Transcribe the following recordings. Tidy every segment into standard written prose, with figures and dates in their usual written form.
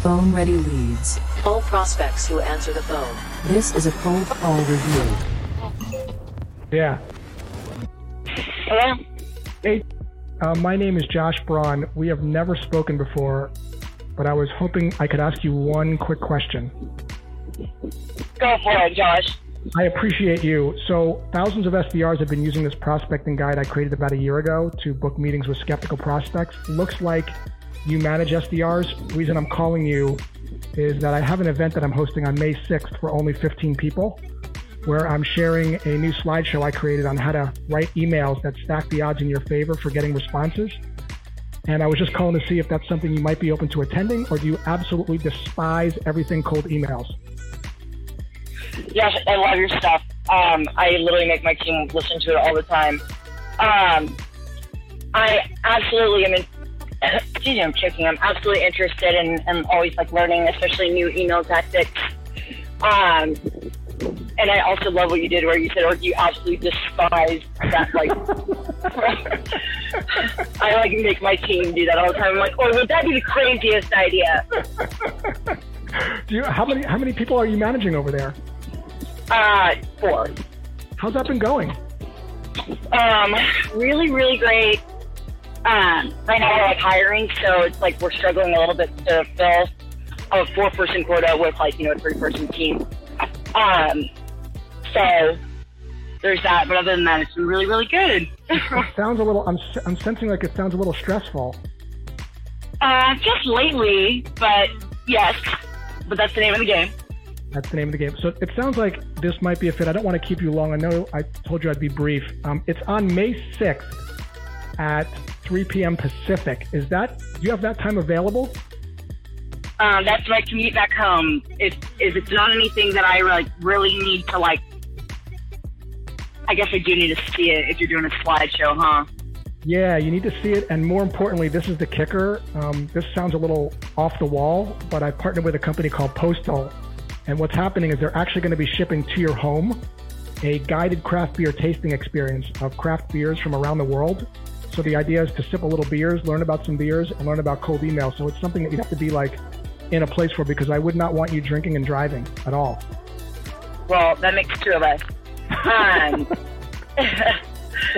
Phone ready leads. All prospects who answer the phone. This is a cold call review. Yeah. Hello? Hey, my name is Josh Braun. We have never spoken before, but I was hoping I could ask you one quick question. Go for it, Josh. I appreciate you. So thousands of SDRs have been using this prospecting guide I created about a year ago to book meetings with skeptical prospects. Looks like you manage SDRs. The reason I'm calling you is that I have an event that I'm hosting on May 6th for only 15 people, where I'm sharing a new slideshow I created on how to write emails that stack the odds in your favor for getting responses. And I was just calling to see if that's something you might be open to attending, or do you absolutely despise everything called emails? Yes, I love your stuff. I literally make my team listen to it all the time. I absolutely am I'm absolutely interested in always like learning, especially new email tactics. And I also love what you did where you said, or you absolutely despise that, like, I like make my team do that all the time. I'm like, oh, would that be the craziest idea? Do you, how many people are you managing over there? 4. How's that been going? Really, really great. Right now we're like hiring, so it's like we're struggling a little bit to fill a 4-person quota with like, you know, a 3-person team. So there's that, but other than that, it's been really, really good. It sounds a little, I'm sensing like it sounds a little stressful. Just lately, but yes, but that's the name of the game. That's the name of the game. So it sounds like this might be a fit. I don't want to keep you long. I know I told you I'd be brief. It's on May 6th at 3 p.m. Pacific. Is that, do you have that time available? That's my commute back home. If it's not anything that I like really need to like, I guess I do need to see it if you're doing a slideshow, huh? Yeah, you need to see it. And more importantly, this is the kicker. This sounds a little off the wall, but I partnered with a company called Postal. And what's happening is they're actually going to be shipping to your home a guided craft beer tasting experience of craft beers from around the world. So the idea is to sip a little beers, learn about some beers, and learn about cold email. So it's something that you have to be like in a place for, because I would not want you drinking and driving at all. Well, that makes 2 of us. But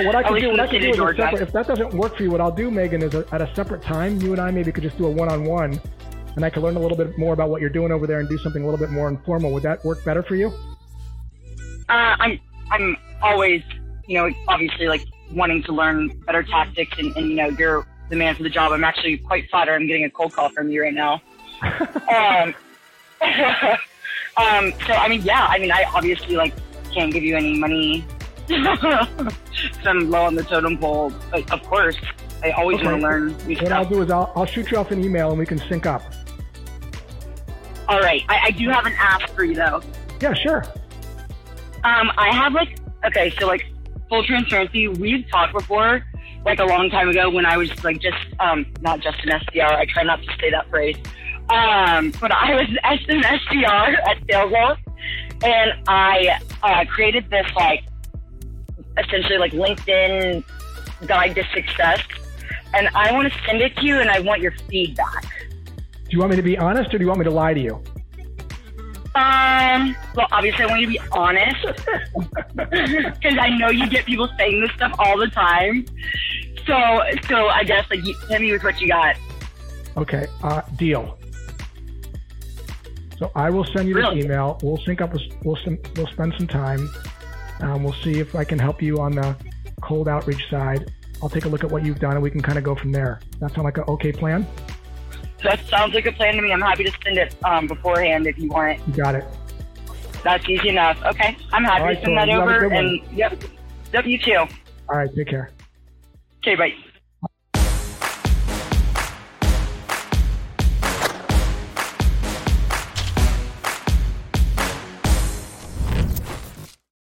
what I can do, is a separate, if that doesn't work for you, what I'll do, Megan, is at a separate time, you and I maybe could just do a one-on-one, and I could learn a little bit more about what you're doing over there and do something a little bit more informal. Would that work better for you? I'm always, you know, obviously like wanting to learn better tactics, and you know, you're the man for the job. I'm actually quite flattered. I'm getting a cold call from you right now. So I mean, yeah, I mean, I obviously like can't give you any money because I'm low on the totem pole, but of course I always want to learn new stuff. What I'll do is I'll shoot you off an email and we can sync up. All right. I do have an ask for you though. Yeah, sure. I have like, okay, so like full transparency, we've talked before, like a long time ago when I was like just, not just an SDR. I try not to say that phrase. But I was an SDR at Salesforce, and I created this like essentially like LinkedIn guide to success, and I want to send it to you, and I want your feedback. Do you want me to be honest, or do you want me to lie to you? Well, obviously I want you to be honest, because I know you get people saying this stuff all the time. So I guess like hit me with what you got. Okay, deal. So I will send you this email. We'll sync up. We'll spend some time. We'll see if I can help you on the cold outreach side. I'll take a look at what you've done, and we can kind of go from there. That sound like an okay plan? That sounds like a plan to me. I'm happy to send it beforehand if you want it. You got it. That's easy enough. Okay, I'm happy to send that over. And yep, you too. All right, take care. Okay, bye.